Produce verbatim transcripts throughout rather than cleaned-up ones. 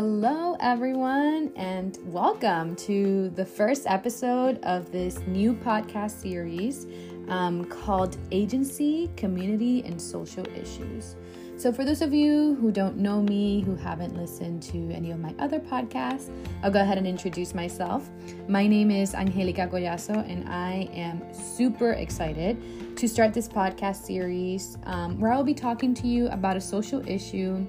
Hello everyone, and welcome to the first episode of this new podcast series um, called Agency, Community, and Social Issues. So for those of you who don't know me, who haven't listened to any of my other podcasts, I'll go ahead and introduce myself. My name is Angelica Goyazo, and I am super excited to start this podcast series um, where I will be talking to you about a social issue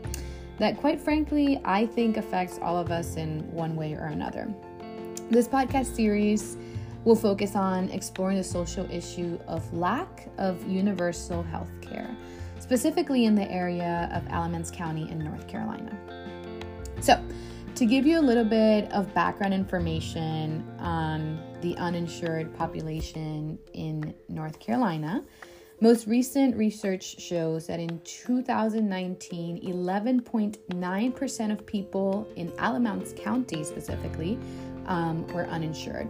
that, quite frankly, I think affects all of us in one way or another. This podcast series will focus on exploring the social issue of lack of universal health care, specifically in the area of Alamance County in North Carolina. So, to give you a little bit of background information on the uninsured population in North Carolina, most recent research shows that in two thousand nineteen, eleven point nine percent of people in Alamance County specifically um, were uninsured.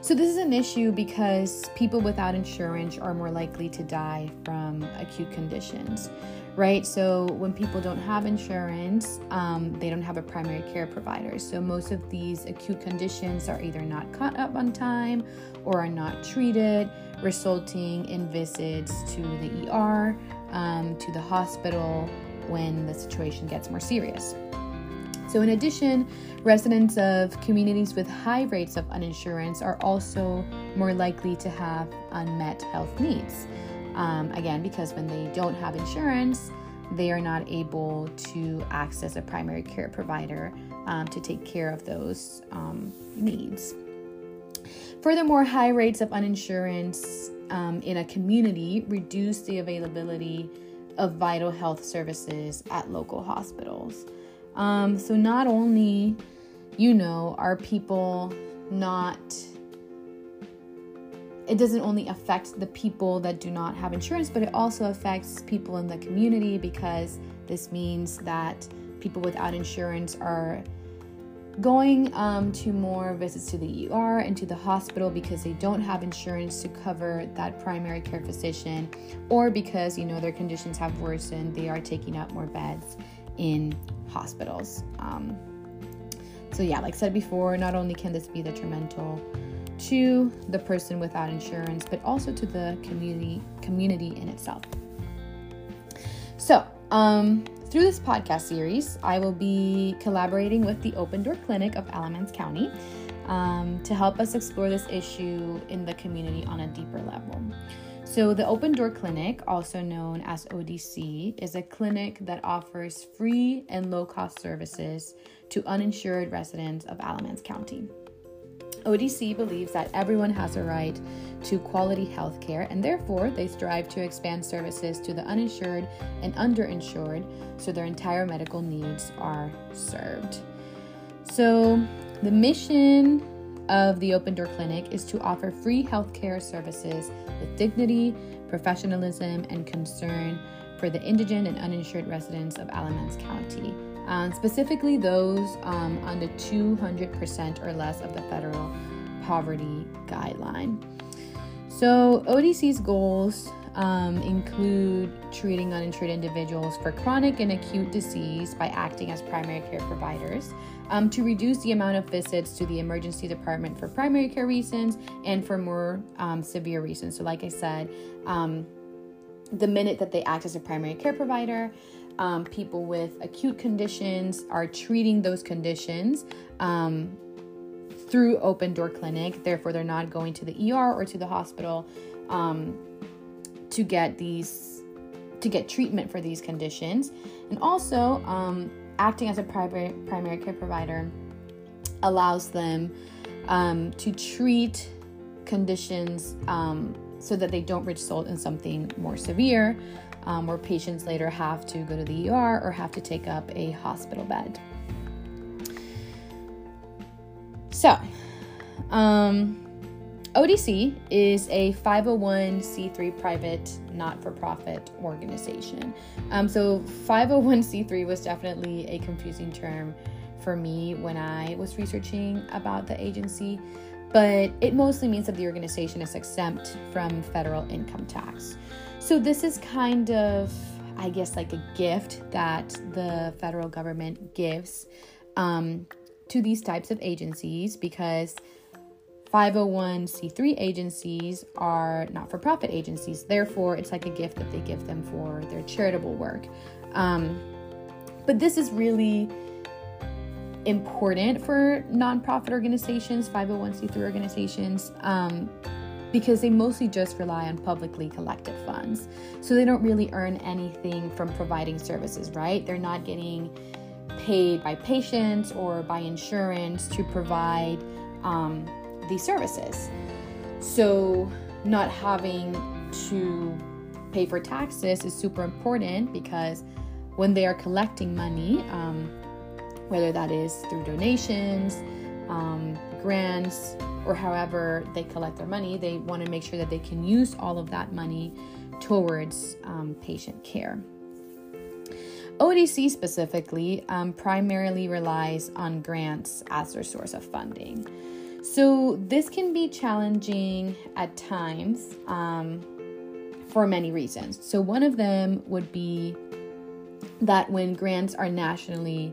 So this is an issue because people without insurance are more likely to die from acute conditions, right? So when people don't have insurance, um, they don't have a primary care provider. So most of these acute conditions are either not caught up on time or are not treated, resulting in visits to the E R, um, to the hospital when the situation gets more serious. So in addition, residents of communities with high rates of uninsurance are also more likely to have unmet health needs. Um, again, because when they don't have insurance, they are not able to access a primary care provider um, to take care of those um, needs. Furthermore, high rates of uninsurance um, in a community reduce the availability of vital health services at local hospitals. Um, so not only, you know, are people not, it doesn't only affect the people that do not have insurance, but it also affects people in the community, because this means that people without insurance are going um, to more visits to the E R and to the hospital because they don't have insurance to cover that primary care physician, or because, you know, their conditions have worsened, they are taking up more beds in hospitals. Um, so yeah, like I said before, not only can this be detrimental to the person without insurance, but also to the community community in itself. So um, through this podcast series, I will be collaborating with the Open Door Clinic of Alamance County um, to help us explore this issue in the community on a deeper level. So the Open Door Clinic, also known as O D C, is a clinic that offers free and low-cost services to uninsured residents of Alamance County. O D C believes that everyone has a right to quality health care, and therefore they strive to expand services to the uninsured and underinsured so their entire medical needs are served. So the mission of the Open Door Clinic is to offer free healthcare services with dignity, professionalism, and concern for the indigent and uninsured residents of Alamance County, um, specifically those um, under two hundred percent or less of the federal poverty guideline. So O D C's goals um, include treating uninsured individuals for chronic and acute disease by acting as primary care providers, um, to reduce the amount of visits to the emergency department for primary care reasons and for more um, severe reasons. So like I said, um, the minute that they act as a primary care provider, um, people with acute conditions are treating those conditions um, through Open Door Clinic. Therefore, they're not going to the E R or to the hospital um, to get these to get treatment for these conditions. And also, um, acting as a primary primary care provider allows them um, to treat conditions um, so that they don't result in something more severe, um, where patients later have to go to the E R or have to take up a hospital bed. So, um, O D C is a five oh one c three private not-for-profit organization. Um, so five oh one c three was definitely a confusing term for me when I was researching about the agency, but it mostly means that the organization is exempt from federal income tax. So this is kind of I guess, like a gift that the federal government gives um, to these types of agencies, because five oh one c three agencies are not-for-profit agencies. Therefore, it's like a gift that they give them for their charitable work. Um, but this is really important for nonprofit organizations, five oh one c three organizations, um, because they mostly just rely on publicly collected funds. So they don't really earn anything from providing services, right? They're not getting paid by patients or by insurance to provide um, these services. So not having to pay for taxes is super important, because when they are collecting money, um, whether that is through donations, um, grants, or however they collect their money, they want to make sure that they can use all of that money towards um, patient care. O D C specifically um, primarily relies on grants as their source of funding. So this can be challenging at times um, for many reasons. So one of them would be that when grants are nationally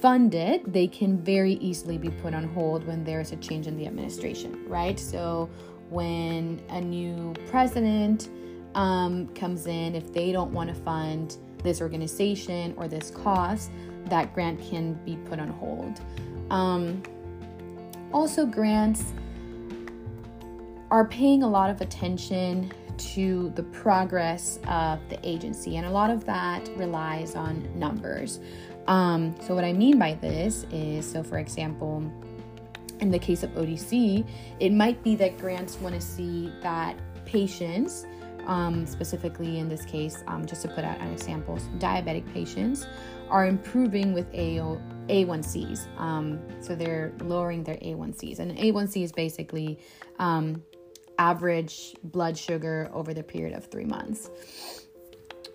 funded, they can very easily be put on hold when there is a change in the administration, right? So when a new president um, comes in, if they don't want to fund this organization or this cause, that grant can be put on hold. Um, also, grants are paying a lot of attention to the progress of the agency, and a lot of that relies on numbers. Um, so what I mean by this is, so for example, in the case of O D C, it might be that grants want to see that patients, um, specifically in this case, um, just to put out an example, diabetic patients are improving with A O, A one Cs. Um, so they're lowering their A one Cs, and A one C is basically um, average blood sugar over the period of three months.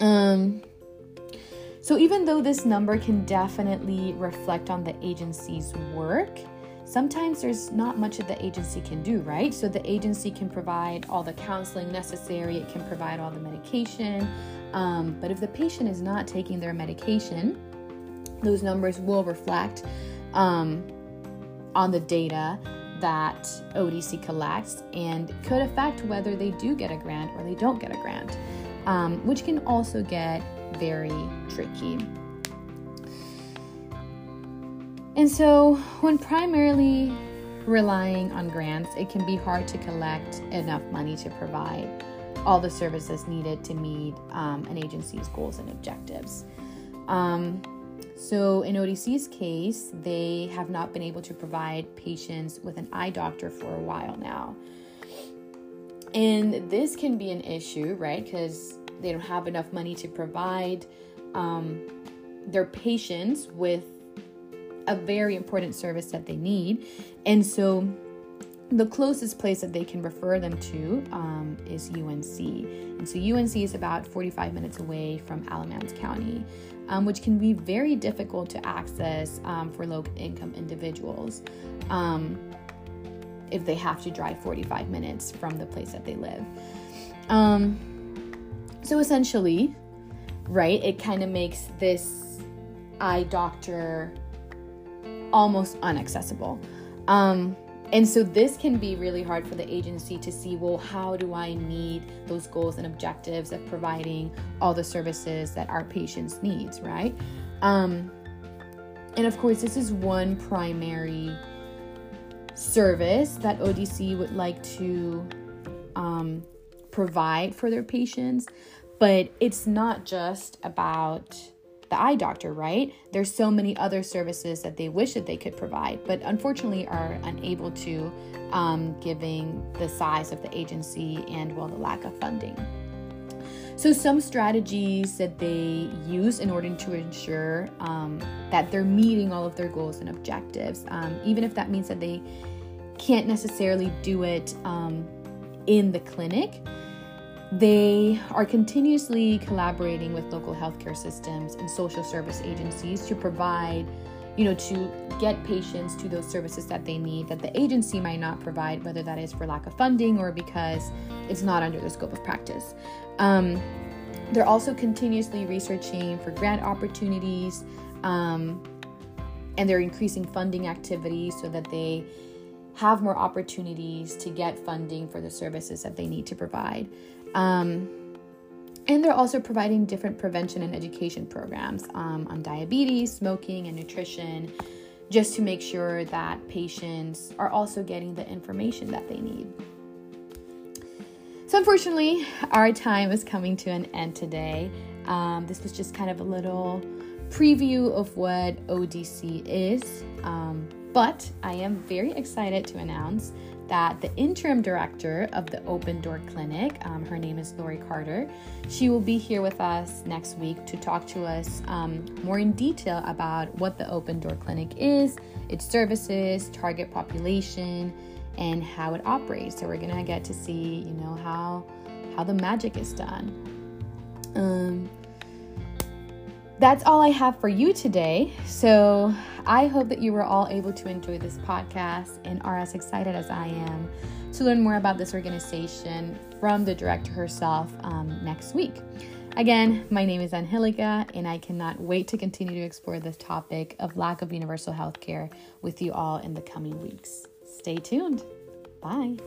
Um, So even though this number can definitely reflect on the agency's work, sometimes there's not much that the agency can do, right? So the agency can provide all the counseling necessary, it can provide all the medication, um, but if the patient is not taking their medication, those numbers will reflect um, on the data that O D C collects, and could affect whether they do get a grant or they don't get a grant, um, which can also get very tricky. And so when primarily relying on grants, it can be hard to collect enough money to provide all the services needed to meet um, an agency's goals and objectives. Um, so in O D C's case, they have not been able to provide patients with an eye doctor for a while now. And this can be an issue, right? Because they don't have enough money to provide um, their patients with a very important service that they need. And so the closest place that they can refer them to um, is U N C. And so U N C is about forty-five minutes away from Alamance County, um, which can be very difficult to access um, for low-income individuals um, if they have to drive forty-five minutes from the place that they live. Um, So essentially, right, it kind of makes this eye doctor almost inaccessible. Um, and so this can be really hard for the agency to see, well, how do I meet those goals and objectives of providing all the services that our patients need, right? Um, and of course, this is one primary service that O D C would like to um provide for their patients, but it's not just about the eye doctor, right? There's so many other services that they wish that they could provide, but unfortunately are unable to, um, given the size of the agency and, well, the lack of funding. So some strategies that they use in order to ensure um, that they're meeting all of their goals and objectives, um, even if that means that they can't necessarily do it um, in the clinic. They are continuously collaborating with local healthcare systems and social service agencies to provide, you know, to get patients to those services that they need that the agency might not provide, whether that is for lack of funding or because it's not under the scope of practice. Um, They're also continuously researching for grant opportunities, um, and they're increasing funding activities so that they have more opportunities to get funding for the services that they need to provide. Um, and they're also providing different prevention and education programs um, on diabetes, smoking, and nutrition, just to make sure that patients are also getting the information that they need. So unfortunately, our time is coming to an end today. Um, this was just kind of a little preview of what O D C is. Um, but I am very excited to announce that the interim director of the Open Door Clinic, um, her name is Lori Carter, she will be here with us next week to talk to us um, more in detail about what the Open Door Clinic is, its services, target population, and how it operates. So we're gonna get to see, you know, how how the magic is done. Um, that's all I have for you today. So I hope that you were all able to enjoy this podcast and are as excited as I am to learn more about this organization from the director herself um, next week. Again, my name is Angelica, and I cannot wait to continue to explore this topic of lack of universal healthcare with you all in the coming weeks. Stay tuned. Bye.